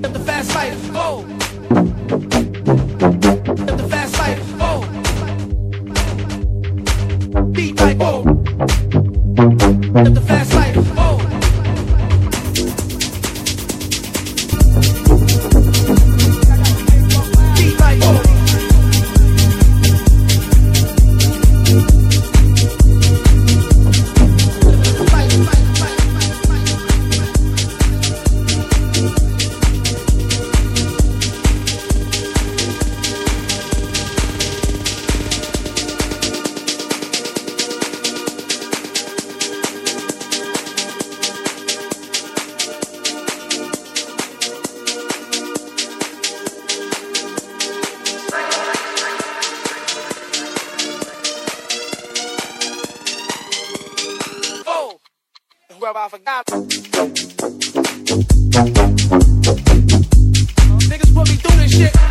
The fast life, oh. Live the fast life. Oh. Niggas put me through this shit.